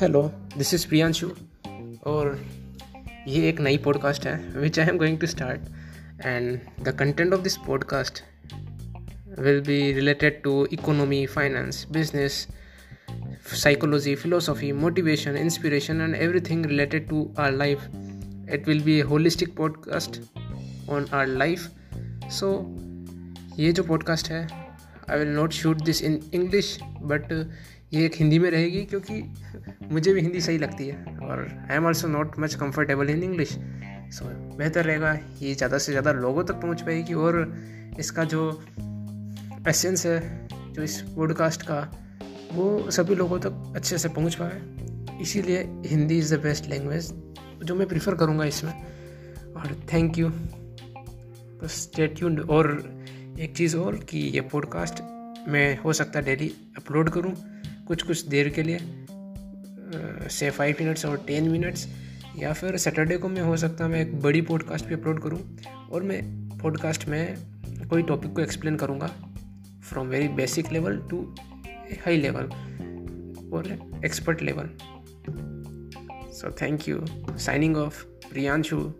Hello this is Priyanshu और ये एक नई पॉडकास्ट है which I am going to start and the content of this podcast will be related to economy finance business psychology philosophy motivation inspiration and everything related to our life it will be a holistic podcast on our life so ये जो podcast है I will not shoot this in English but ये एक हिंदी में रहेगी क्योंकि मुझे भी हिंदी सही लगती है और I am also not much comfortable in English so बेहतर रहेगा ये ज़्यादा से ज़्यादा लोगों तक पहुंच पाएगी और इसका जो एसेंस है जो इस पॉडकास्ट का वो सभी लोगों तक अच्छे से पहुंच पाए, इसीलिए Hindi is the best language जो मैं प्रीफर करूँगा इसमें। और थैंक यू, स्टे ट्यून्ड। और एक चीज़ और कि ये पॉडकास्ट मैं हो सकता है डेली अपलोड करूँ कुछ देर के लिए, से 5 मिनट्स और 10 मिनट्स, या फिर सैटरडे को मैं हो सकता है मैं एक बड़ी पॉडकास्ट भी अपलोड करूँ और मैं पॉडकास्ट में कोई टॉपिक को एक्सप्लेन करूँगा from very basic level to high level और expert level. So thank you, signing off Priyanshu.